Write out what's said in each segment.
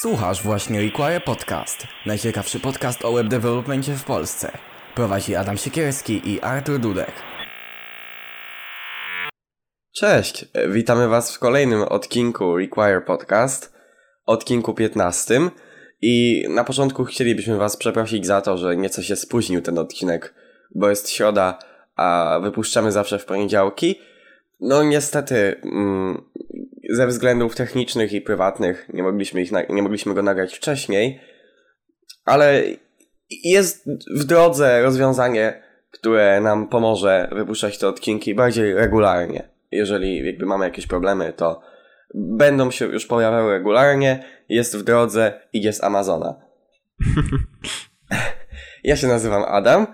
Słuchasz właśnie Require Podcast, najciekawszy podcast o web developmencie w Polsce. Prowadzi Adam Sikierski i Artur Dudek. Cześć, witamy Was w kolejnym odcinku Require Podcast, odcinku 15. I na początku chcielibyśmy Was przeprosić za to, że nieco się spóźnił ten odcinek, bo jest środa, a wypuszczamy zawsze w poniedziałki. No niestety, ze względów technicznych i prywatnych nie mogliśmy go nagrać wcześniej, ale jest w drodze rozwiązanie, które nam pomoże wypuszczać te odcinki bardziej regularnie. Jeżeli jakby mamy jakieś problemy, to będą się już pojawiały regularnie, jest w drodze, idzie z Amazona. Ja się nazywam Adam,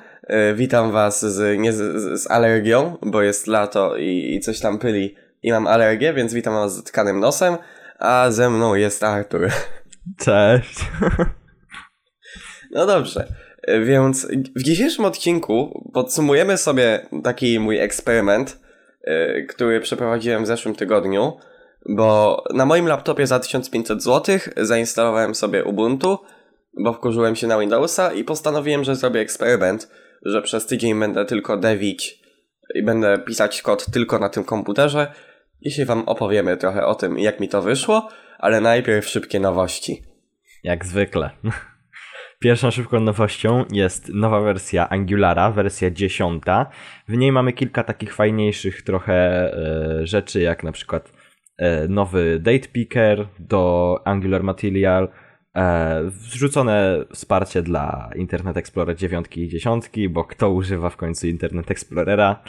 witam was z alergią, bo jest lato i coś tam pyli i mam alergię, więc witam was z tkanym nosem, a ze mną jest Artur. Cześć. No dobrze, więc w dzisiejszym odcinku podsumujemy sobie taki mój eksperyment, który przeprowadziłem w zeszłym tygodniu, bo na moim laptopie za 1500 zł zainstalowałem sobie Ubuntu, bo wkurzyłem się na Windowsa i postanowiłem, że zrobię eksperyment, że przez tydzień będę tylko dewić i będę pisać kod tylko na tym komputerze. Dzisiaj wam opowiemy trochę o tym, jak mi to wyszło, ale najpierw szybkie nowości. Jak zwykle. Pierwszą szybką nowością jest nowa wersja Angulara, wersja 10. W niej mamy kilka takich fajniejszych trochę rzeczy, jak na przykład nowy date picker do Angular Material, wrzucone wsparcie dla Internet Explorer 9 i 10, bo kto używa w końcu Internet Explorera?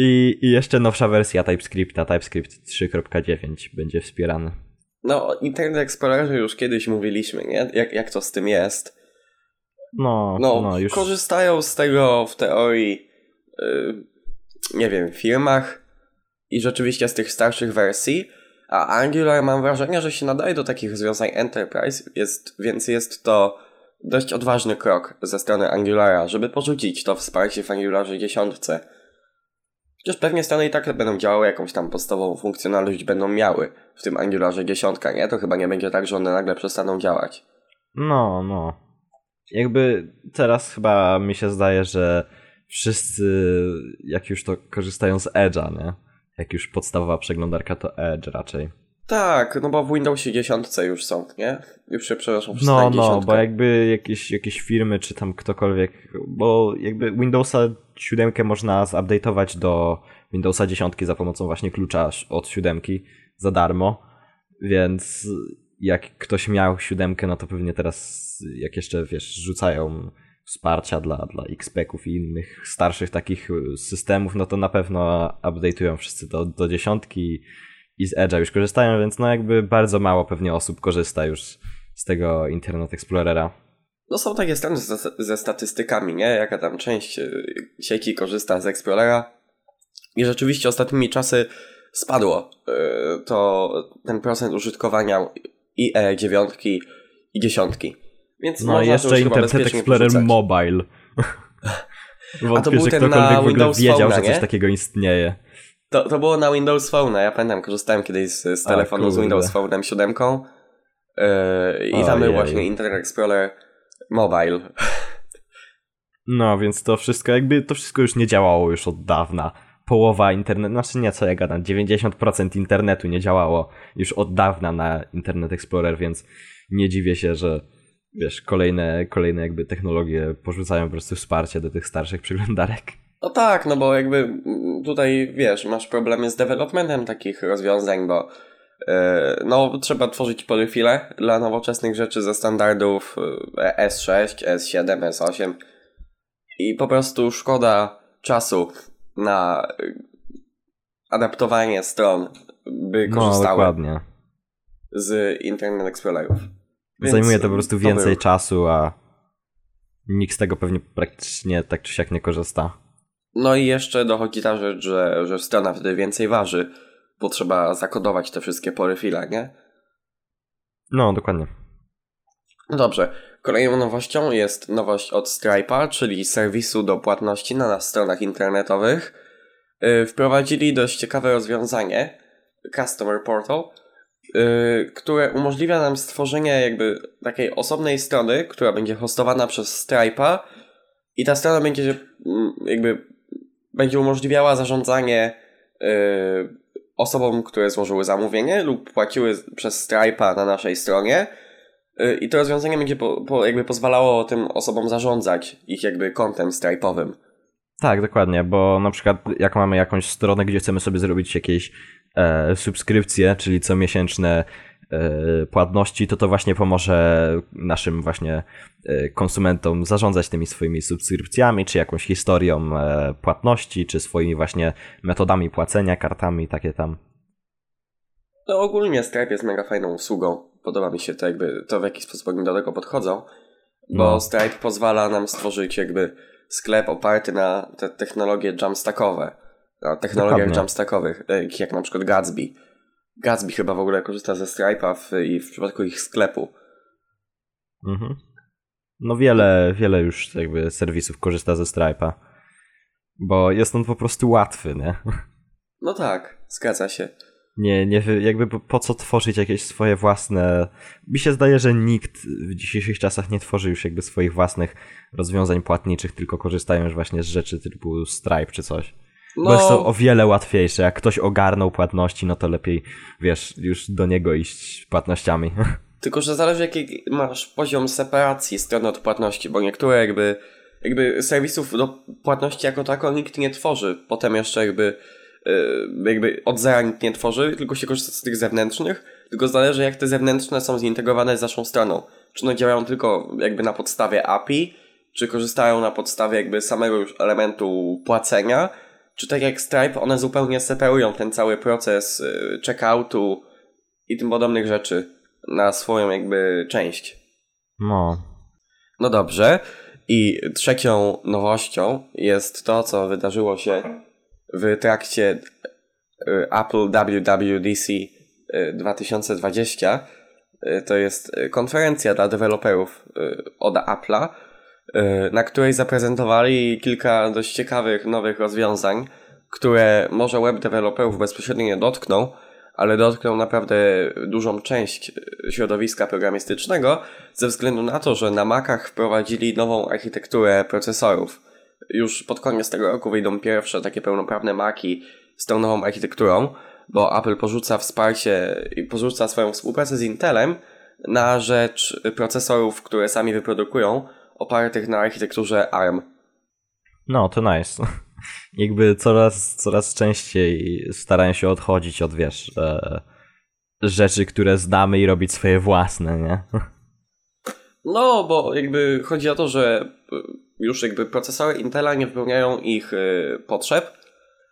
I jeszcze nowsza wersja TypeScripta, TypeScript 3.9 będzie wspierany. No, o Internet Explorerze już kiedyś mówiliśmy, nie? Jak to z tym jest? No już korzystają z tego w teorii, nie wiem, firmach i rzeczywiście z tych starszych wersji, a Angular mam wrażenie, że się nadaje do takich rozwiązań Enterprise, więc jest to dość odważny krok ze strony Angulara, żeby porzucić to wsparcie w Angularze 10. Chociaż pewnie strony i tak będą działały, jakąś tam podstawową funkcjonalność będą miały w tym Angularze 10, nie? To chyba nie będzie tak, że one nagle przestaną działać. No. Jakby teraz chyba mi się zdaje, że wszyscy jak już to korzystają z Edge'a, nie? Jak już podstawowa przeglądarka to Edge raczej. Tak, no bo w Windowsie 10 już są, nie? Już się przenoszą przez 10. No, bo jakby jakieś firmy czy tam ktokolwiek, bo jakby Windowsa 7 można zupdate'ować do Windowsa 10 za pomocą właśnie klucza od 7 za darmo, więc jak ktoś miał 7, no to pewnie teraz, jak jeszcze wiesz, rzucają wsparcia dla XP-ków i innych starszych takich systemów, no to na pewno update'ują wszyscy do 10 i z Edge'a już korzystają, więc no jakby bardzo mało pewnie osób korzysta już z tego Internet Explorera. No są takie strony ze statystykami, nie? Jaka tam część sieci korzysta z Explorera i rzeczywiście ostatnimi czasy spadło to ten procent użytkowania i 9 i 10. Więc no i jeszcze Internet Explorer porzucać. Mobile. Wątpię, a to był że ten na Windows wiedział, Phone, że coś takiego istnieje. To było na Windows Phone, ja pamiętam, korzystałem kiedyś z telefonu z Windows Phone'em 7 i tam był właśnie Internet Explorer Mobile. No, więc to wszystko już nie działało już od dawna. Połowa internetu, znaczy nie, co ja gadam, 90% internetu nie działało już od dawna na Internet Explorer, więc nie dziwię się, że wiesz, kolejne jakby technologie porzucają po prostu wsparcie do tych starszych przeglądarek. No tak, no bo jakby tutaj, wiesz, masz problemy z developmentem takich rozwiązań, bo trzeba tworzyć profile dla nowoczesnych rzeczy ze standardów S6, S7, S8 i po prostu szkoda czasu na adaptowanie stron, by korzystały z Internet Explorerów. Zajmuje to po prostu więcej czasu, a nikt z tego pewnie praktycznie tak czy siak nie korzysta. No i jeszcze dochodzi ta rzecz, że strona wtedy więcej waży, bo trzeba zakodować te wszystkie profile, nie? No, dokładnie. No dobrze. Kolejną nowością jest nowość od Stripe'a, czyli serwisu do płatności na stronach internetowych. Wprowadzili dość ciekawe rozwiązanie, Customer Portal, które umożliwia nam stworzenie jakby takiej osobnej strony, która będzie hostowana przez Stripe'a, i ta strona będzie jakby będzie umożliwiała zarządzanie osobom, które złożyły zamówienie lub płaciły przez Stripe'a na naszej stronie, i to rozwiązanie będzie jakby pozwalało tym osobom zarządzać ich jakby kontem Stripe'owym. Tak, dokładnie, bo na przykład jak mamy jakąś stronę, gdzie chcemy sobie zrobić jakieś subskrypcje, czyli comiesięczne płatności, to właśnie pomoże naszym właśnie konsumentom zarządzać tymi swoimi subskrypcjami, czy jakąś historią płatności, czy swoimi właśnie metodami płacenia, kartami, takie tam. No ogólnie Stripe jest mega fajną usługą. Podoba mi się to jakby to, w jaki sposób oni do tego podchodzą, bo Stripe pozwala nam stworzyć jakby sklep oparty na te technologie jumpstackowe, na technologiach jumpstackowych, jak na przykład Gatsby. Gatsby chyba w ogóle korzysta ze Stripe'a w przypadku ich sklepu. Mhm. No wiele już jakby serwisów korzysta ze Stripe'a, bo jest on po prostu łatwy, nie? No tak, zgadza się. Nie, jakby po co tworzyć jakieś swoje własne... Mi się zdaje, że nikt w dzisiejszych czasach nie tworzy już jakby swoich własnych rozwiązań płatniczych, tylko korzystają już właśnie z rzeczy typu Stripe czy coś. No... Bo są o wiele łatwiejsze. Jak ktoś ogarnął płatności, no to lepiej, wiesz, już do niego iść płatnościami. Tylko, że zależy jaki masz poziom separacji strony od płatności, bo niektóre jakby serwisów do płatności jako tako nikt nie tworzy. Potem jeszcze jakby od zera nikt nie tworzy, tylko się korzysta z tych zewnętrznych, tylko zależy jak te zewnętrzne są zintegrowane z naszą stroną. Czy one działają tylko jakby na podstawie API, czy korzystają na podstawie jakby samego już elementu płacenia, czy tak jak Stripe one zupełnie separują ten cały proces checkoutu i tym podobnych rzeczy na swoją jakby część. No dobrze. I trzecią nowością jest to, co wydarzyło się w trakcie Apple WWDC 2020. To jest konferencja dla deweloperów od Apple'a, na której zaprezentowali kilka dość ciekawych nowych rozwiązań, które może web deweloperów bezpośrednio nie dotkną, ale dotkną naprawdę dużą część środowiska programistycznego ze względu na to, że na Macach wprowadzili nową architekturę procesorów. Już pod koniec tego roku wyjdą pierwsze takie pełnoprawne Maci z tą nową architekturą, bo Apple porzuca wsparcie i porzuca swoją współpracę z Intelem na rzecz procesorów, które sami wyprodukują, opartych na architekturze ARM. No, to nice. Jakby coraz częściej starają się odchodzić od, wiesz, rzeczy, które znamy i robić swoje własne, nie? No, bo jakby chodzi o to, że już jakby procesory Intela nie wypełniają ich potrzeb,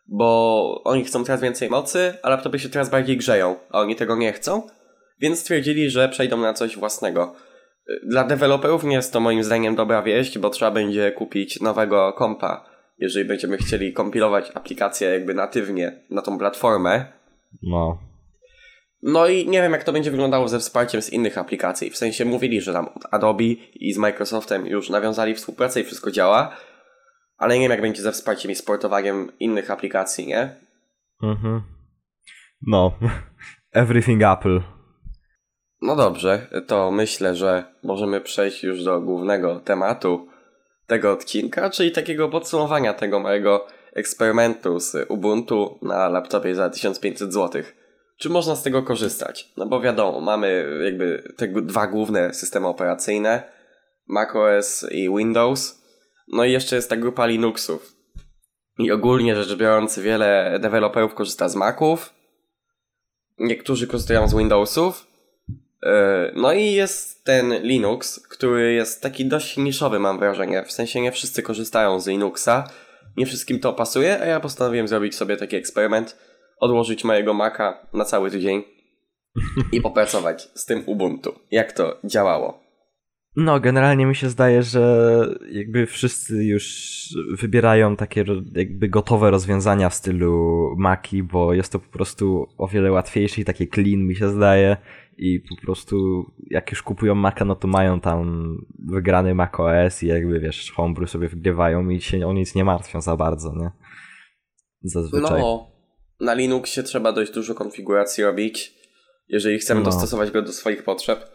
bo oni chcą teraz więcej mocy, a laptopy się teraz bardziej grzeją, a oni tego nie chcą, więc stwierdzili, że przejdą na coś własnego. Dla deweloperów nie jest to moim zdaniem dobra wieść, bo trzeba będzie kupić nowego kompa, jeżeli będziemy chcieli kompilować aplikacje jakby natywnie na tą platformę. No i nie wiem jak to będzie wyglądało ze wsparciem z innych aplikacji, w sensie mówili, że tam od Adobe i z Microsoftem już nawiązali współpracę i wszystko działa, ale nie wiem jak będzie ze wsparciem i sportowaniem innych aplikacji, nie? Mhm. No, everything Apple. No dobrze, to myślę, że możemy przejść już do głównego tematu tego odcinka, czyli takiego podsumowania tego mojego eksperymentu z Ubuntu na laptopie za 1500 zł. Czy można z tego korzystać? No bo wiadomo, mamy jakby te dwa główne systemy operacyjne, macOS i Windows, no i jeszcze jest ta grupa Linuxów. I ogólnie rzecz biorąc, wiele deweloperów korzysta z Maców, niektórzy korzystają z Windowsów, no i jest ten Linux, który jest taki dość niszowy, mam wrażenie, w sensie nie wszyscy korzystają z Linuxa, nie wszystkim to pasuje, a ja postanowiłem zrobić sobie taki eksperyment, odłożyć mojego Maca na cały tydzień i popracować z tym Ubuntu. Jak to działało? No, generalnie mi się zdaje, że jakby wszyscy już wybierają takie jakby gotowe rozwiązania w stylu Maci, bo jest to po prostu o wiele łatwiejsze i takie clean mi się zdaje i po prostu jak już kupują Maca, no to mają tam wygrany macOS i jakby wiesz, Homebrew sobie wygrywają i się o nic nie martwią za bardzo, nie? Zazwyczaj. No. Na Linuxie trzeba dość dużo konfiguracji robić, jeżeli chcemy dostosować go do swoich potrzeb.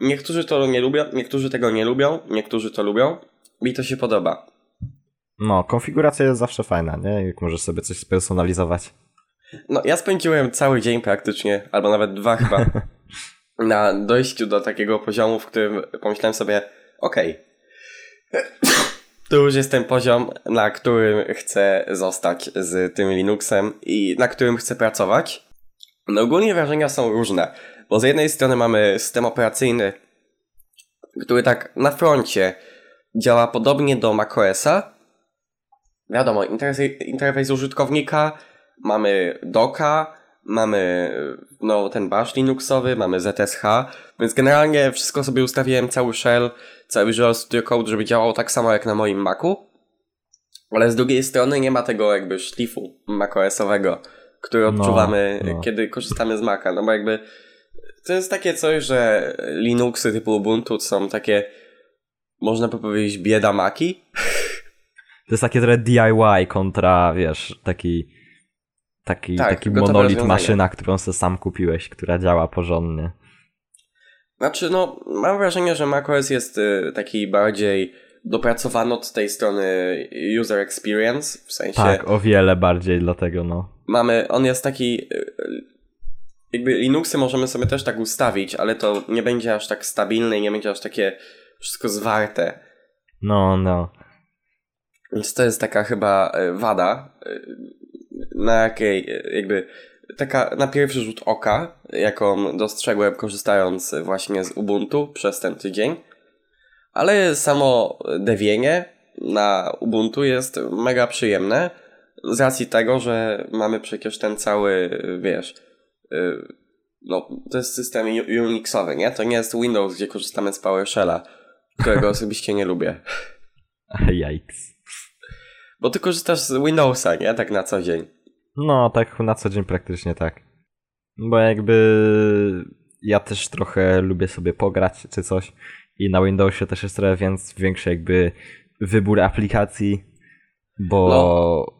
Niektórzy to nie lubią, niektórzy tego nie lubią, niektórzy to lubią. Mi to się podoba. No, konfiguracja jest zawsze fajna, nie? Jak możesz sobie coś spersonalizować. No, ja spędziłem cały dzień praktycznie, albo nawet dwa chyba, na dojściu do takiego poziomu, w którym pomyślałem sobie, tu już jest ten poziom, na którym chcę zostać z tym Linuxem i na którym chcę pracować. No, ogólnie wrażenia są różne, bo z jednej strony mamy system operacyjny, który tak na froncie działa podobnie do macOS-a. Wiadomo, interfejs użytkownika, mamy Doka, mamy ten bash Linuxowy, mamy ZSH, więc generalnie wszystko sobie ustawiłem, cały shell, cały Visual Studio Code, żeby działał tak samo jak na moim Macu, ale z drugiej strony nie ma tego jakby szlifu macOS-owego, który odczuwamy, kiedy korzystamy z Maca, no bo jakby to jest takie coś, że Linuxy typu Ubuntu są takie, można by powiedzieć, bieda Maci. To jest takie trochę DIY kontra, wiesz, taki monolit maszyna, którą sobie sam kupiłeś, która działa porządnie. Znaczy, mam wrażenie, że macOS jest taki bardziej dopracowany od tej strony user experience, w sensie... Tak, o wiele bardziej dlatego, on jest taki... Jakby Linuxy możemy sobie też tak ustawić, ale to nie będzie aż tak stabilne i nie będzie aż takie wszystko zwarte. Więc to jest taka chyba wada, na jakiej jakby taka na pierwszy rzut oka, jaką dostrzegłem korzystając właśnie z Ubuntu przez ten tydzień, ale samo dewienie na Ubuntu jest mega przyjemne z racji tego, że mamy przecież ten cały, to jest system unixowy, nie? To nie jest Windows, gdzie korzystamy z PowerShella, którego osobiście nie lubię. Jajks. Bo ty korzystasz z Windowsa, nie? Tak na co dzień. Tak na co dzień praktycznie tak. Bo jakby ja też trochę lubię sobie pograć czy coś i na Windowsie też jest trochę większy jakby wybór aplikacji, bo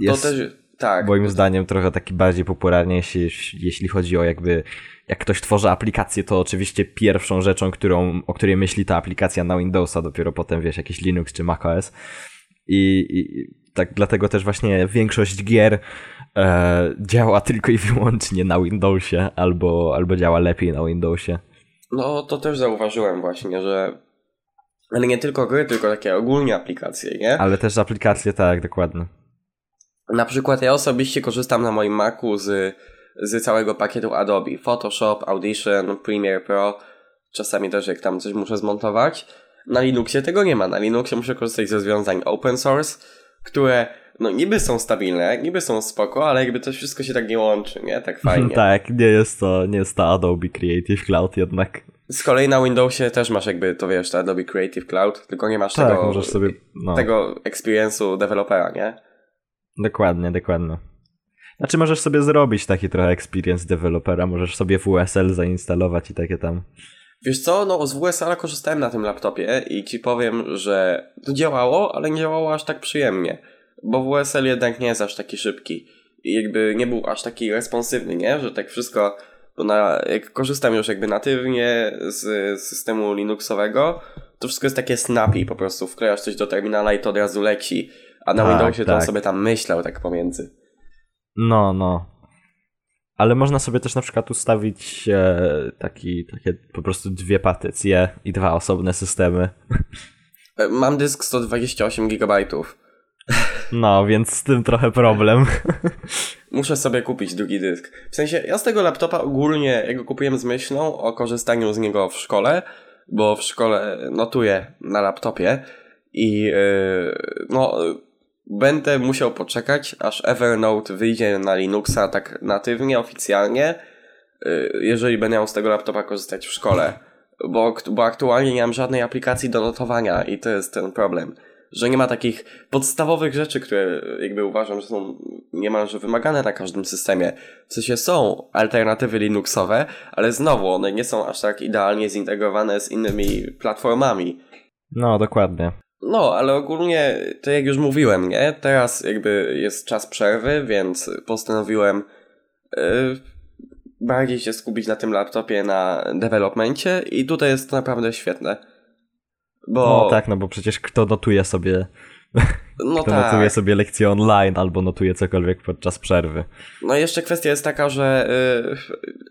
jest to też, tak, moim zdaniem trochę taki bardziej popularniejszy, jeśli chodzi o jakby jak ktoś tworzy aplikację, to oczywiście pierwszą rzeczą, o której myśli ta aplikacja na Windowsa, dopiero potem jakiś Linux czy macOS. I tak dlatego też właśnie większość gier działa tylko i wyłącznie na Windowsie albo działa lepiej na Windowsie. To też zauważyłem właśnie, że ale nie tylko gry, tylko takie ogólnie aplikacje, nie? Ale też aplikacje, tak, dokładnie. Na przykład ja osobiście korzystam na moim Macu z całego pakietu Adobe. Photoshop, Audition, Premiere Pro, czasami też jak tam coś muszę zmontować. Na Linuxie tego nie ma. Na Linuxie muszę korzystać z rozwiązań open source, które niby są stabilne, niby są spoko, ale jakby to wszystko się tak nie łączy, nie? Tak fajnie. Tak, nie jest to Adobe Creative Cloud jednak. Z kolei na Windowsie też masz jakby, to Adobe Creative Cloud, tylko nie masz tego experience'u dewelopera, nie? Dokładnie. Znaczy możesz sobie zrobić taki trochę experience dewelopera, możesz sobie WSL zainstalować i takie tam... Wiesz co, z WSL korzystałem na tym laptopie i ci powiem, że to działało, ale nie działało aż tak przyjemnie, bo WSL jednak nie jest aż taki szybki i jakby nie był aż taki responsywny, nie? Że tak wszystko, jak korzystam już jakby natywnie z systemu Linuxowego, to wszystko jest takie snappy, po prostu wklejasz coś do terminala i to od razu leci, a na Windowsie to on sobie tam myślał tak pomiędzy. Ale można sobie też na przykład ustawić takie po prostu dwie partycje i dwa osobne systemy. Mam dysk 128 GB. Więc z tym trochę problem. Muszę sobie kupić drugi dysk. W sensie ja z tego laptopa ogólnie go kupiłem z myślą o korzystaniu z niego w szkole, bo w szkole notuję na laptopie i będę musiał poczekać, aż Evernote wyjdzie na Linuxa tak natywnie, oficjalnie, jeżeli będę miał z tego laptopa korzystać w szkole. Bo aktualnie nie mam żadnej aplikacji do notowania i to jest ten problem, że nie ma takich podstawowych rzeczy, które jakby uważam, że są niemalże wymagane na każdym systemie. W sensie są alternatywy Linuxowe, ale znowu one nie są aż tak idealnie zintegrowane z innymi platformami. Dokładnie. Ale ogólnie, to jak już mówiłem, nie? Teraz jakby jest czas przerwy, więc postanowiłem bardziej się skupić na tym laptopie, na developmencie i tutaj jest to naprawdę świetne. Bo... No tak, no bo przecież kto notuje sobie... No kto tak. notuje sobie lekcje online albo notuje cokolwiek podczas przerwy. No i jeszcze kwestia jest taka, że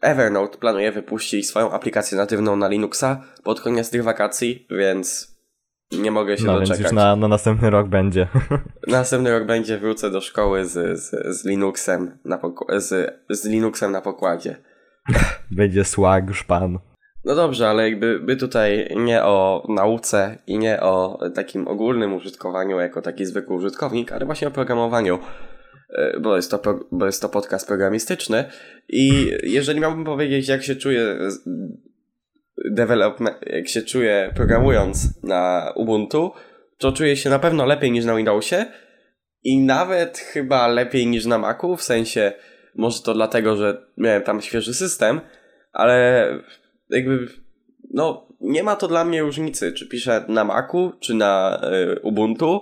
Evernote planuje wypuścić swoją aplikację natywną na Linuxa pod koniec tych wakacji, więc nie mogę się doczekać. Więc już na następny rok będzie. Następny rok będzie, wrócę do szkoły z Linuxem na pokładzie. Będzie słag już pan. No dobrze, ale jakby my tutaj nie o nauce i nie o takim ogólnym użytkowaniu jako taki zwykły użytkownik, ale właśnie o programowaniu, bo jest to podcast programistyczny i jeżeli miałbym powiedzieć, jak się czuję programując na Ubuntu, to czuję się na pewno lepiej niż na Windowsie i nawet chyba lepiej niż na Macu, w sensie może to dlatego, że miałem tam świeży system, ale... jakby, no, nie ma to dla mnie różnicy, czy piszę na Macu, czy na Ubuntu,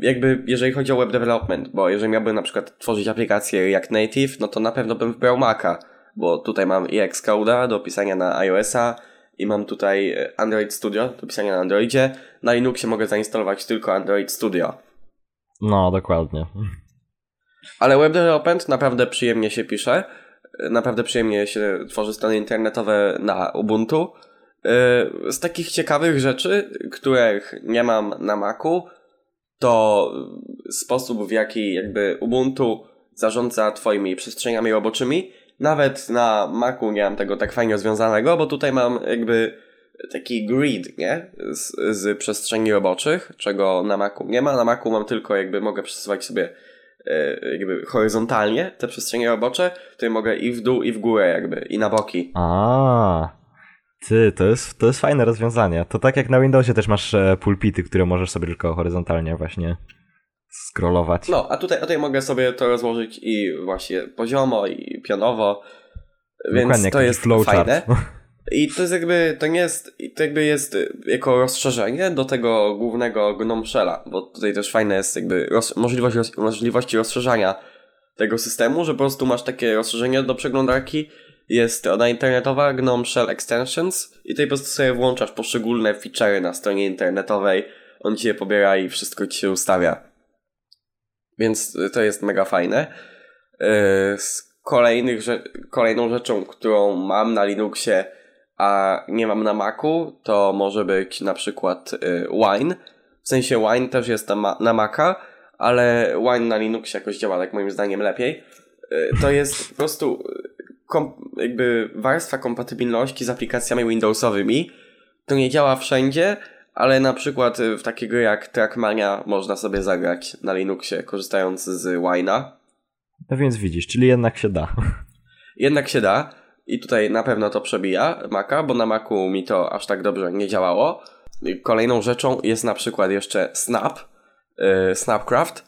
jakby, jeżeli chodzi o web development, bo jeżeli miałbym na przykład tworzyć aplikację React Native, no to na pewno bym wybrał Maca, bo tutaj mam i Xcode'a do pisania na iOS-a i mam tutaj Android Studio do pisania na Androidzie, na Linuxie mogę zainstalować tylko Android Studio. No, dokładnie. Ale web development naprawdę przyjemnie się pisze. Naprawdę przyjemnie się tworzy strony internetowe na Ubuntu. Z takich ciekawych rzeczy, których nie mam na Macu, to sposób, w jaki jakby Ubuntu zarządza twoimi przestrzeniami roboczymi. Nawet na Macu nie mam tego tak fajnie rozwiązanego, bo tutaj mam jakby taki grid, nie? Z przestrzeni roboczych, czego na Macu nie ma. Na Macu mam tylko jakby mogę przesuwać sobie jakby horyzontalnie te przestrzenie robocze, tutaj mogę i w dół, i w górę jakby, i na boki. To jest fajne rozwiązanie. To tak jak na Windowsie też masz pulpity, które możesz sobie tylko horyzontalnie właśnie scrollować. No, a tutaj mogę sobie to rozłożyć i właśnie poziomo, i pionowo, więc dokładnie, to jest fajne. I to jest jakby, to jest jako rozszerzenie do tego głównego GNOME Shella, bo tutaj też fajna jest jakby możliwości rozszerzania tego systemu, że po prostu masz takie rozszerzenie do przeglądarki, jest ona internetowa, GNOME Shell Extensions i tutaj po prostu sobie włączasz poszczególne feature'y na stronie internetowej, on ci je pobiera i wszystko ci się ustawia. Więc to jest mega fajne. Kolejną rzeczą, którą mam na Linuxie, a nie mam na Macu, to może być na przykład Wine. W sensie Wine też jest na Maca, ale Wine na Linuxie jakoś działa, tak moim zdaniem, lepiej. To jest po prostu jakby warstwa kompatybilności z aplikacjami Windowsowymi. To nie działa wszędzie, ale na przykład w takie gry jak Trackmania można sobie zagrać na Linuxie, korzystając z Wine'a. No więc widzisz, czyli jednak się da. Jednak się da. I tutaj na pewno to przebija Maca, bo na Macu mi to aż tak dobrze nie działało. Kolejną rzeczą jest na przykład jeszcze Snapcraft.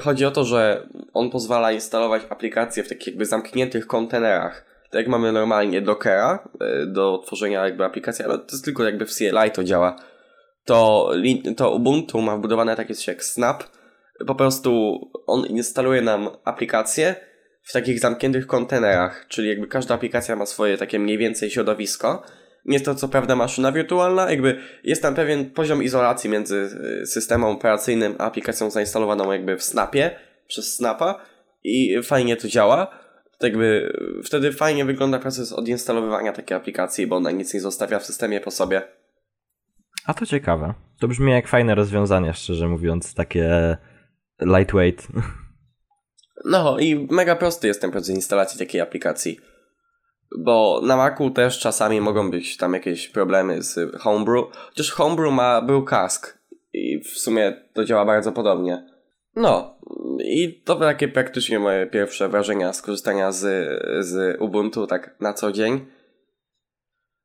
Chodzi o to, że on pozwala instalować aplikacje w takich jakby zamkniętych kontenerach. Tak jak mamy normalnie Dockera do tworzenia jakby aplikacji, ale to jest tylko jakby w CLI to działa. To Ubuntu ma wbudowane takie coś jak Snap. Po prostu on instaluje nam aplikacje w takich zamkniętych kontenerach, czyli jakby każda aplikacja ma swoje takie mniej więcej środowisko. Nie jest to co prawda maszyna wirtualna, jakby jest tam pewien poziom izolacji między systemem operacyjnym a aplikacją zainstalowaną jakby w Snapie, przez Snapa i fajnie to działa. Jakby wtedy fajnie wygląda proces odinstalowywania takiej aplikacji, bo ona nic nie zostawia w systemie po sobie. A to ciekawe. To brzmi jak fajne rozwiązanie, szczerze mówiąc, takie lightweight. No i mega prosty jest ten proces instalacji takiej aplikacji, bo na Macu też czasami mogą być tam jakieś problemy z Homebrew, chociaż Homebrew ma brewcask i w sumie to działa bardzo podobnie. No i to takie praktycznie moje pierwsze wrażenia z korzystania z Ubuntu tak na co dzień.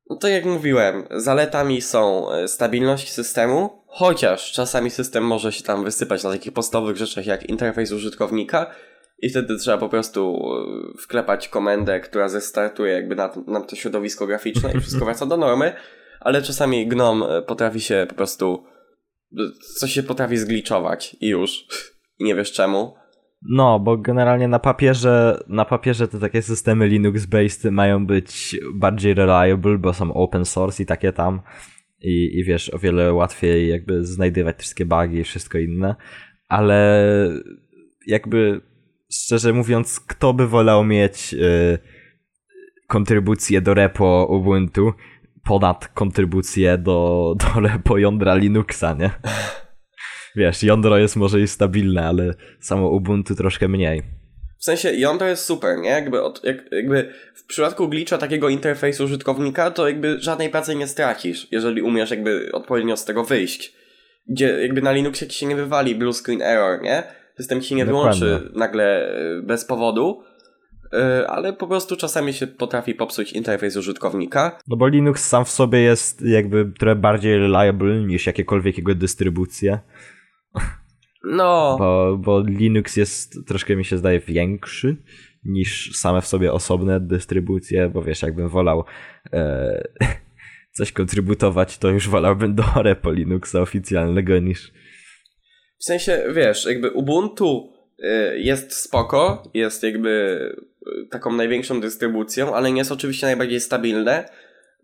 No to jak mówiłem, zaletami są stabilność systemu, chociaż czasami system może się tam wysypać na takich podstawowych rzeczach jak interfejs użytkownika i wtedy trzeba po prostu wklepać komendę, która zestartuje jakby nam to środowisko graficzne i wszystko wraca do normy, ale czasami GNOME potrafi się po prostu, coś się potrafi zgliczować i już, nie wiesz czemu. No, bo generalnie na papierze te takie systemy Linux-based mają być bardziej reliable, bo są open source i takie tam. I wiesz, o wiele łatwiej jakby znajdywać wszystkie bugi i wszystko inne. Ale jakby szczerze mówiąc, kto by wolał mieć kontrybucję do repo Ubuntu ponad kontrybucję do repo jądra Linuxa, nie? Wiesz, jądro jest może i stabilne, ale samo Ubuntu troszkę mniej. W sensie jądro jest super, nie? Jakby w przypadku glitcha takiego interfejsu użytkownika, to jakby żadnej pracy nie stracisz, jeżeli umiesz jakby odpowiednio z tego wyjść. Gdzie jakby na Linuxie ci się nie wywali blue screen error, nie? System ci nie wyłączy nagle bez powodu, ale po prostu czasami się potrafi popsuć interfejs użytkownika. No bo Linux sam w sobie jest jakby trochę bardziej reliable niż jakiekolwiek jego dystrybucje. No. Bo Linux jest troszkę, mi się zdaje, większy niż same w sobie osobne dystrybucje, bo wiesz, jakbym wolał coś kontrybutować, to już wolałbym do repo Linuxa oficjalnego niż... W sensie, wiesz, jakby Ubuntu jest spoko, jest jakby taką największą dystrybucją, ale nie jest oczywiście najbardziej stabilne,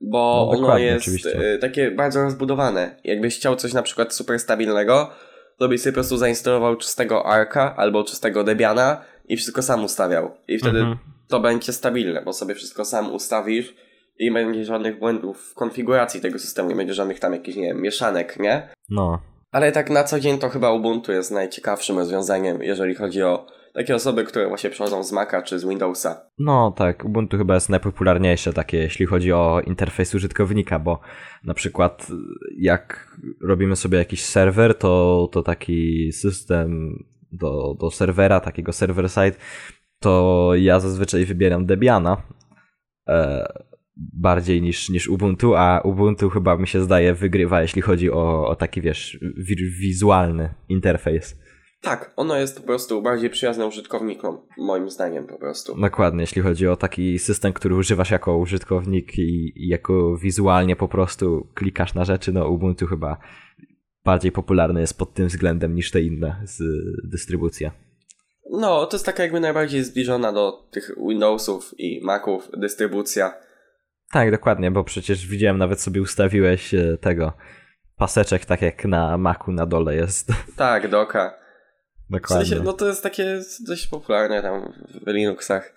bo no, ono jest oczywiście takie bardzo rozbudowane. Jakbyś chciał coś na przykład super stabilnego, to byś sobie po prostu zainstalował czystego Arka albo czystego Debiana i wszystko sam ustawiał. I wtedy to będzie stabilne, bo sobie wszystko sam ustawisz i nie będzie żadnych błędów w konfiguracji tego systemu, nie będzie żadnych tam jakichś, nie wiem, mieszanek, nie? No. Ale tak na co dzień to chyba Ubuntu jest najciekawszym rozwiązaniem, jeżeli chodzi o takie osoby, które właśnie przychodzą z Maca czy z Windowsa. No tak, Ubuntu chyba jest najpopularniejsze takie, jeśli chodzi o interfejs użytkownika, bo na przykład jak robimy sobie jakiś serwer, to taki system do serwera, takiego server-side, to ja zazwyczaj wybieram Debiana bardziej niż Ubuntu, a Ubuntu chyba, mi się zdaje, wygrywa, jeśli chodzi o taki, wiesz, wizualny interfejs. Tak, ono jest po prostu bardziej przyjazne użytkownikom, moim zdaniem po prostu. Dokładnie, jeśli chodzi o taki system, który używasz jako użytkownik i jako wizualnie po prostu klikasz na rzeczy, no Ubuntu chyba bardziej popularny jest pod tym względem niż te inne dystrybucje. No, to jest taka jakby najbardziej zbliżona do tych Windowsów i Maców dystrybucja. Tak, dokładnie, bo przecież widziałem, nawet sobie ustawiłeś tego paseczek, tak jak na Macu na dole jest. Tak, do oka. Dokładnie. W sensie, no to jest takie dość popularne tam w Linuxach,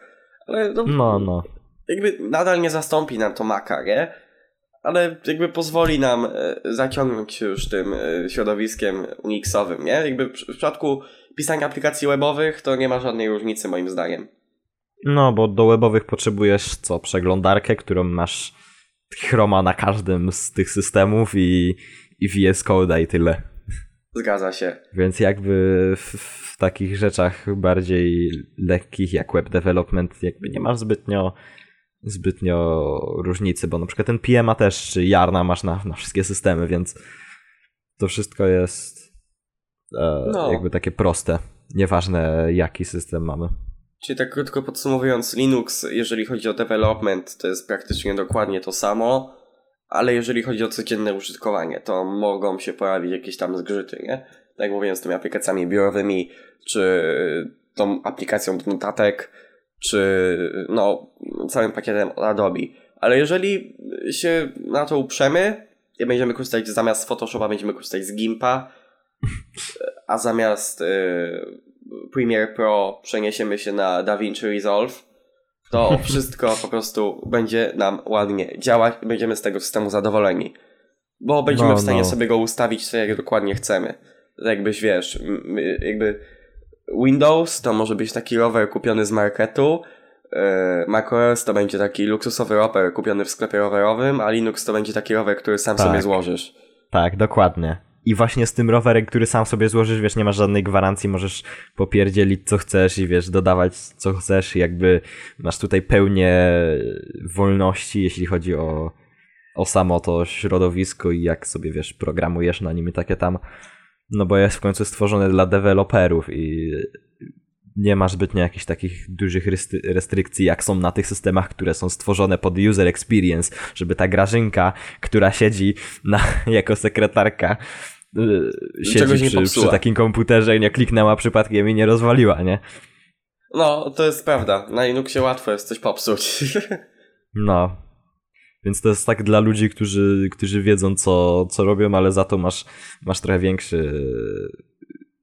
ale no. Jakby nadal nie zastąpi nam to Maca, nie? Ale jakby pozwoli nam zaciągnąć się już tym środowiskiem unixowym, nie? Jakby w przypadku pisania aplikacji webowych to nie ma żadnej różnicy, moim zdaniem. No, bo do webowych potrzebujesz co? Przeglądarkę, którą masz Chroma na każdym z tych systemów i VS Code'a i tyle. Zgadza się. Więc jakby w takich rzeczach bardziej lekkich jak web development jakby nie masz zbytnio różnicy, bo na przykład ten PMA też, czy Yarna masz na wszystkie systemy, więc to wszystko jest jakby takie proste. Nieważne jaki system mamy. Czyli tak krótko podsumowując, Linux, jeżeli chodzi o development, to jest praktycznie dokładnie to samo, ale jeżeli chodzi o codzienne użytkowanie, to mogą się pojawić jakieś tam zgrzyty, nie? Tak jak mówiłem, z tymi aplikacjami biurowymi, czy tą aplikacją do notatek, czy no całym pakietem Adobe. Ale jeżeli się na to uprzemy i będziemy korzystać zamiast Photoshopa, będziemy korzystać z Gimpa, a zamiast Premiere Pro przeniesiemy się na DaVinci Resolve, to wszystko po prostu będzie nam ładnie działać i będziemy z tego systemu zadowoleni. Bo będziemy w stanie sobie go ustawić tak, jak dokładnie chcemy. Jakbyś, wiesz, jakby Windows to może być taki rower kupiony z marketu, macOS to będzie taki luksusowy rower kupiony w sklepie rowerowym, a Linux to będzie taki rower, który sam sobie złożysz. Tak, dokładnie. I właśnie z tym rowerem, który sam sobie złożysz, wiesz, nie masz żadnej gwarancji, możesz popierdzielić co chcesz i wiesz, dodawać co chcesz i jakby masz tutaj pełnię wolności, jeśli chodzi o samo to środowisko i jak sobie, wiesz, programujesz na nim i takie tam, no bo jest w końcu stworzone dla deweloperów i nie masz zbytnio jakichś takich dużych restrykcji, jak są na tych systemach, które są stworzone pod user experience, żeby ta Grażynka, która siedzi jako sekretarka siedzi przy takim komputerze i nie kliknęła przypadkiem i nie rozwaliła, nie? No, to jest prawda. Na Linuxie łatwo jest coś popsuć. No. Więc to jest tak dla ludzi, którzy wiedzą, co robią, ale za to masz trochę większy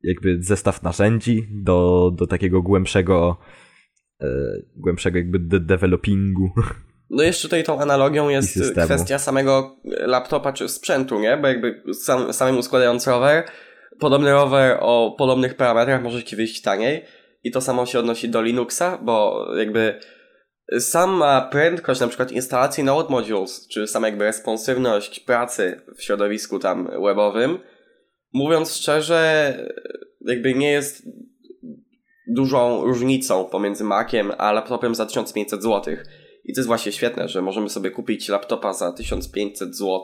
jakby zestaw narzędzi do takiego głębszego jakby developingu. No jeszcze tutaj tą analogią jest kwestia samego laptopa czy sprzętu, nie? Bo jakby samemu składając rower, podobny rower o podobnych parametrach może ci wyjść taniej i to samo się odnosi do Linuxa, bo jakby sama prędkość na przykład instalacji node modules, czy sama jakby responsywność pracy w środowisku tam webowym, mówiąc szczerze, jakby nie jest dużą różnicą pomiędzy Maciem a laptopem za 1500 zł. I to jest właśnie świetne, że możemy sobie kupić laptopa za 1500 zł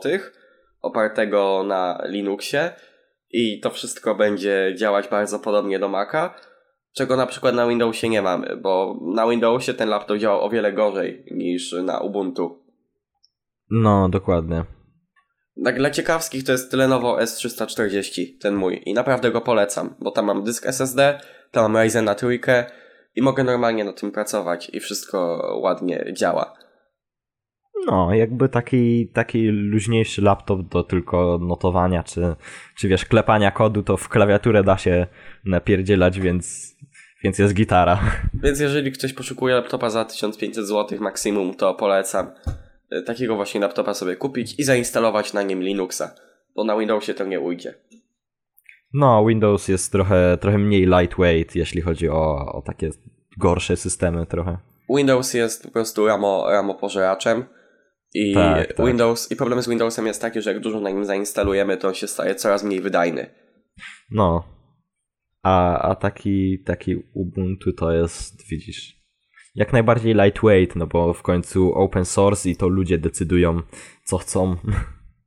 opartego na Linuxie i to wszystko będzie działać bardzo podobnie do Maca, czego na przykład na Windowsie nie mamy, bo na Windowsie ten laptop działał o wiele gorzej niż na Ubuntu. No, dokładnie. Tak dla ciekawskich to jest Lenovo S340, ten mój, i naprawdę go polecam, bo tam mam dysk SSD, tam mam Ryzena trójkę i mogę normalnie na tym pracować i wszystko ładnie działa. No, jakby taki luźniejszy laptop do tylko notowania, czy wiesz, klepania kodu, to w klawiaturę da się napierdzielać, więc jest gitara. Więc jeżeli ktoś poszukuje laptopa za 1500 zł maksimum, to polecam takiego właśnie laptopa sobie kupić i zainstalować na nim Linuxa, bo na Windowsie to nie ujdzie. No, Windows jest trochę mniej lightweight, jeśli chodzi o takie gorsze systemy trochę. Windows jest po prostu ramopożeraczem i tak. Windows i problem z Windowsem jest taki, że jak dużo na nim zainstalujemy, to on się staje coraz mniej wydajny. No, a taki Ubuntu to jest, widzisz, jak najbardziej lightweight, no bo w końcu open source i to ludzie decydują, co chcą.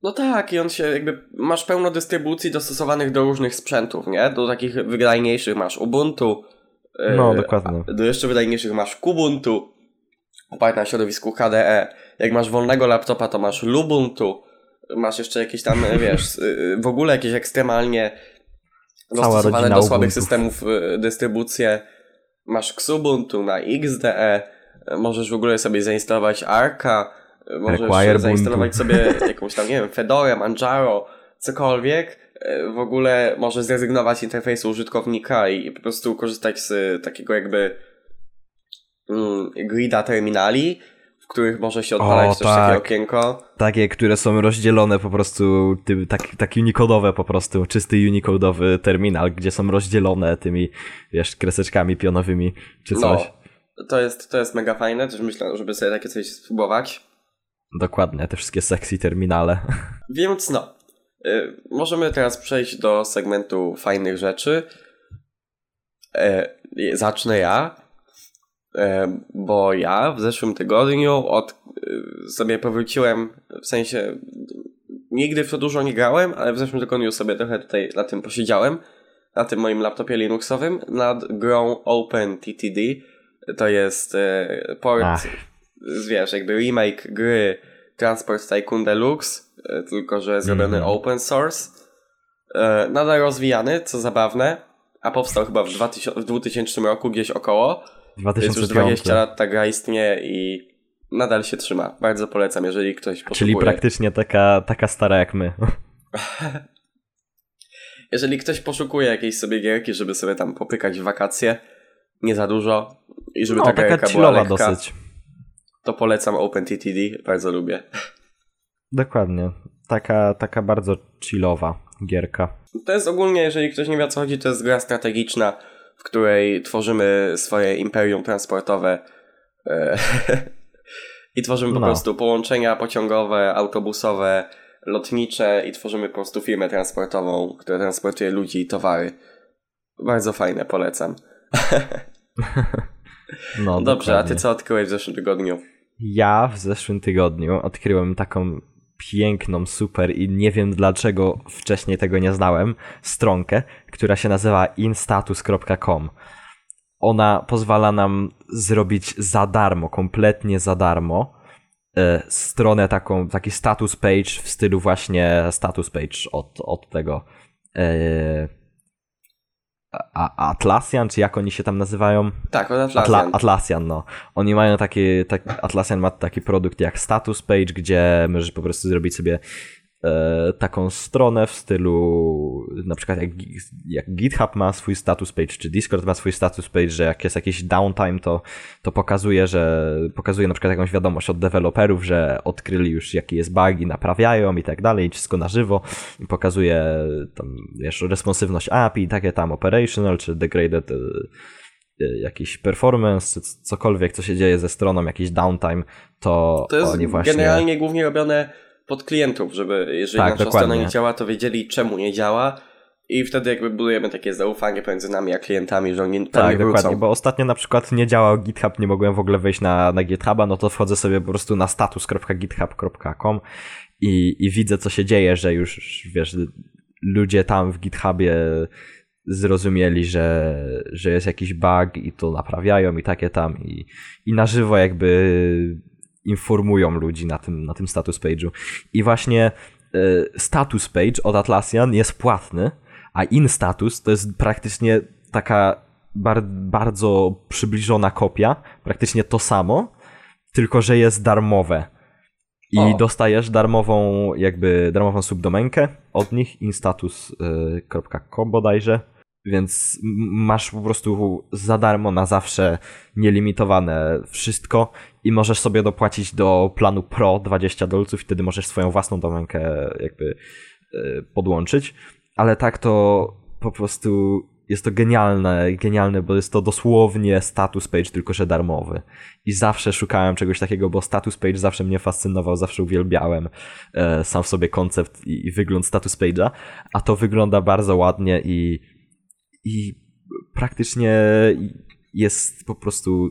No tak, i on się jakby, masz pełno dystrybucji dostosowanych do różnych sprzętów, nie? Do takich wydajniejszych masz Ubuntu. No, dokładnie. Do jeszcze wydajniejszych masz Kubuntu, oparte na środowisku KDE. Jak masz wolnego laptopa, to masz Lubuntu. Masz jeszcze jakieś tam, wiesz, w ogóle jakieś ekstremalnie dostosowane do słabych systemów dystrybucje. Masz Xubuntu na XDE, możesz w ogóle sobie zainstalować Arka, możesz Require zainstalować Ubuntu sobie jakąś tam, nie wiem, Fedorę, Manjaro, cokolwiek. W ogóle możesz zrezygnować z interfejsu użytkownika i po prostu korzystać z takiego jakby grida terminali, w których może się odpalać takie okienko. Takie, które są rozdzielone po prostu, tak unikodowe po prostu, czysty unikodowy terminal, gdzie są rozdzielone tymi, wiesz, kreseczkami pionowymi czy coś. No, to jest mega fajne, też myślę, żeby sobie takie coś spróbować. Dokładnie, te wszystkie sexy terminale. Więc no, możemy teraz przejść do segmentu fajnych rzeczy. Zacznę ja. Bo ja w zeszłym tygodniu sobie powróciłem, w sensie nigdy w to dużo nie grałem, ale w zeszłym tygodniu sobie trochę tutaj na tym posiedziałem, na tym moim laptopie linuxowym, nad grą OpenTTD. To jest port, wiesz, jakby remake gry Transport Tycoon Deluxe, tylko że zrobiony open source, nadal rozwijany, co zabawne, a powstał chyba w 2000 roku gdzieś około. 2005. Więc już 20 lat ta gra istnieje i nadal się trzyma. Bardzo polecam, jeżeli ktoś poszukuje. Czyli praktycznie taka stara jak my. Jeżeli ktoś poszukuje jakiejś sobie gierki, żeby sobie tam popykać w wakacje, nie za dużo, i żeby taka gierka była lekka, dosyć, to polecam OpenTTD, bardzo lubię. Dokładnie. Taka bardzo chillowa gierka. To jest ogólnie, jeżeli ktoś nie wie o co chodzi, to jest gra strategiczna, w której tworzymy swoje imperium transportowe i tworzymy po prostu połączenia pociągowe, autobusowe, lotnicze i tworzymy po prostu firmę transportową, która transportuje ludzi i towary. Bardzo fajne, polecam. No, dobrze, dokładnie. A ty co odkryłeś w zeszłym tygodniu? Ja w zeszłym tygodniu odkryłem taką piękną, super i nie wiem dlaczego wcześniej tego nie znałem, stronkę, która się nazywa instatus.com. Ona pozwala nam zrobić za darmo, kompletnie za darmo, stronę taką, taki status page w stylu właśnie status page od tego Atlassian, czy jak oni się tam nazywają? Tak, od Atlassian. Atlassian, no. Oni mają taki, Atlassian ma taki produkt jak Status Page, gdzie możesz po prostu zrobić sobie taką stronę w stylu, na przykład jak GitHub ma swój status page, czy Discord ma swój status page, że jak jest jakiś downtime, to pokazuje, na przykład jakąś wiadomość od deweloperów, że odkryli już jaki jest bug i naprawiają i tak dalej, wszystko na żywo, i pokazuje tam, wiesz, responsywność API, takie tam operational, czy degraded jakiś performance, czy cokolwiek, co się dzieje ze stroną, jakiś downtime, to jest oni właśnie... generalnie głównie robione pod klientów, żeby jeżeli tak, nasza dokładnie. Strona nie działa, to wiedzieli czemu nie działa i wtedy jakby budujemy takie zaufanie pomiędzy nami a klientami, że oni tam tak, nie wrócą. Dokładnie, bo ostatnio na przykład nie działał GitHub, nie mogłem w ogóle wejść na GitHuba, no to wchodzę sobie po prostu na status.github.com i widzę co się dzieje, że już wiesz, ludzie tam w GitHubie zrozumieli, że jest jakiś bug i to naprawiają i takie tam i na żywo jakby informują ludzi na tym status page'u. I właśnie status page od Atlassian jest płatny, a InStatus to jest praktycznie taka bardzo przybliżona kopia, praktycznie to samo, tylko że jest darmowe. I dostajesz darmową subdomenkę od nich, instatus.com bodajże. Więc masz po prostu za darmo na zawsze nielimitowane wszystko i możesz sobie dopłacić do planu Pro $20 i wtedy możesz swoją własną domenkę jakby podłączyć. Ale tak to po prostu jest to genialne, bo jest to dosłownie status page, tylko że darmowy. I zawsze szukałem czegoś takiego, bo status page zawsze mnie fascynował, zawsze uwielbiałem sam w sobie koncept i wygląd status page'a, a to wygląda bardzo ładnie i praktycznie jest po prostu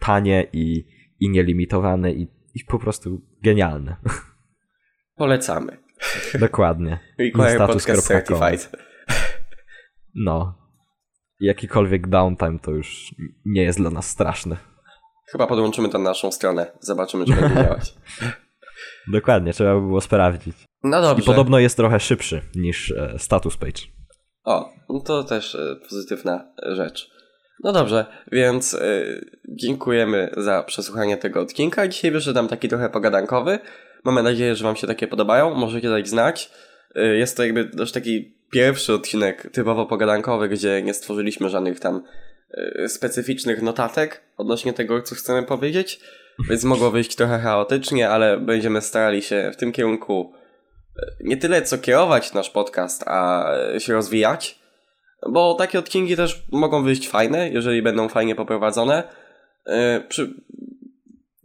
tanie i nielimitowane i po prostu genialne. Polecamy. Dokładnie. Require Podcast certified. No. Jakikolwiek downtime to już nie jest dla nas straszne. Chyba podłączymy to na naszą stronę. Zobaczymy, czy będzie działać. Dokładnie, trzeba by było sprawdzić. No dobrze. I podobno jest trochę szybszy niż status page. O, no to też pozytywna rzecz. No dobrze, więc dziękujemy za przesłuchanie tego odcinka. Dzisiaj wyszedł nam taki trochę pogadankowy. Mamy nadzieję, że wam się takie podobają. Możecie dać znać. Jest to jakby też taki pierwszy odcinek typowo pogadankowy, gdzie nie stworzyliśmy żadnych tam specyficznych notatek odnośnie tego, co chcemy powiedzieć. Więc mogło wyjść trochę chaotycznie, ale będziemy starali się w tym kierunku nie tyle co kierować nasz podcast, a się rozwijać, bo takie odcinki też mogą wyjść fajne, jeżeli będą fajnie poprowadzone.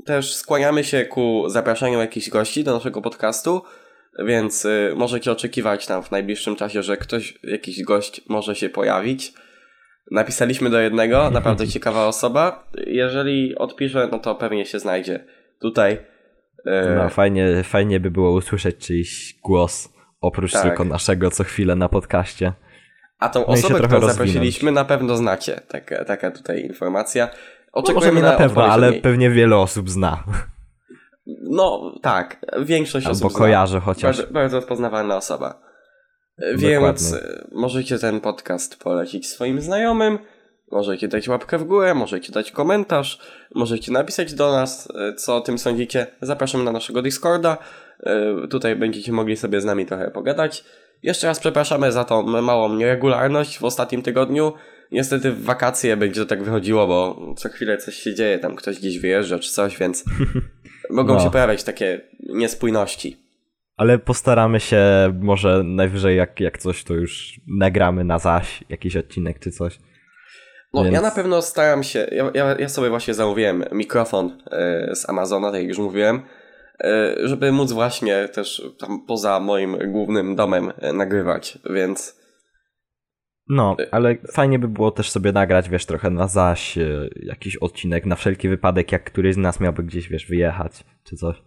Też skłaniamy się ku zapraszaniu jakichś gości do naszego podcastu, więc możecie oczekiwać tam w najbliższym czasie, że jakiś gość może się pojawić. Napisaliśmy do jednego, naprawdę ciekawa osoba. Jeżeli odpisze, no to pewnie się znajdzie tutaj. No, fajnie by było usłyszeć czyjś głos, oprócz tylko naszego co chwilę na podcaście. A tą osobę, którą zaprosiliśmy, na pewno znacie. Taka tutaj informacja. Oczekujemy na pewno, ale pewnie wiele osób zna. No tak, większość osób kojarzy zna. Chociaż. Bardzo rozpoznawalna osoba. Więc możecie ten podcast polecić swoim znajomym. Możecie dać łapkę w górę, możecie dać komentarz, możecie napisać do nas, co o tym sądzicie. Zapraszam na naszego Discorda, tutaj będziecie mogli sobie z nami trochę pogadać. Jeszcze raz przepraszamy za tą małą nieregularność w ostatnim tygodniu. Niestety w wakacje będzie to tak wychodziło, bo co chwilę coś się dzieje, tam ktoś gdzieś wyjeżdża czy coś, więc mogą się pojawiać takie niespójności. Ale postaramy się, może najwyżej jak coś to już nagramy na zaś, jakiś odcinek czy coś. No, więc... ja na pewno staram się, ja sobie właśnie zamówiłem mikrofon z Amazona, tak jak już mówiłem, żeby móc właśnie też tam poza moim głównym domem nagrywać, więc... No, ale fajnie by było też sobie nagrać, wiesz, trochę na zaś jakiś odcinek, na wszelki wypadek, jak któryś z nas miałby gdzieś, wiesz, wyjechać, czy coś.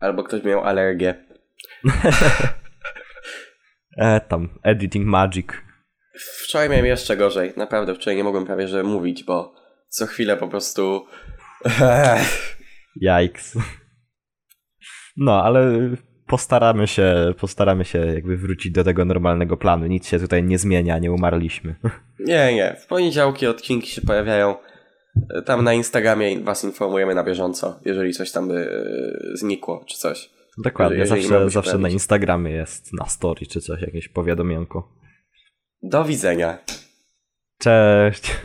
Albo ktoś miał alergię. Tam, editing magic. Wczoraj miałem jeszcze gorzej. Naprawdę wczoraj nie mogłem prawie że mówić, bo co chwilę po prostu... Jajks. No, ale Postaramy się jakby wrócić do tego normalnego planu. Nic się tutaj nie zmienia, nie umarliśmy. Nie. W poniedziałki odcinki się pojawiają. Tam na Instagramie was informujemy na bieżąco, jeżeli coś tam by znikło, czy coś. Dokładnie, jeżeli zawsze na Instagramie jest, na story czy coś, jakieś powiadomionko. Do widzenia. Cześć.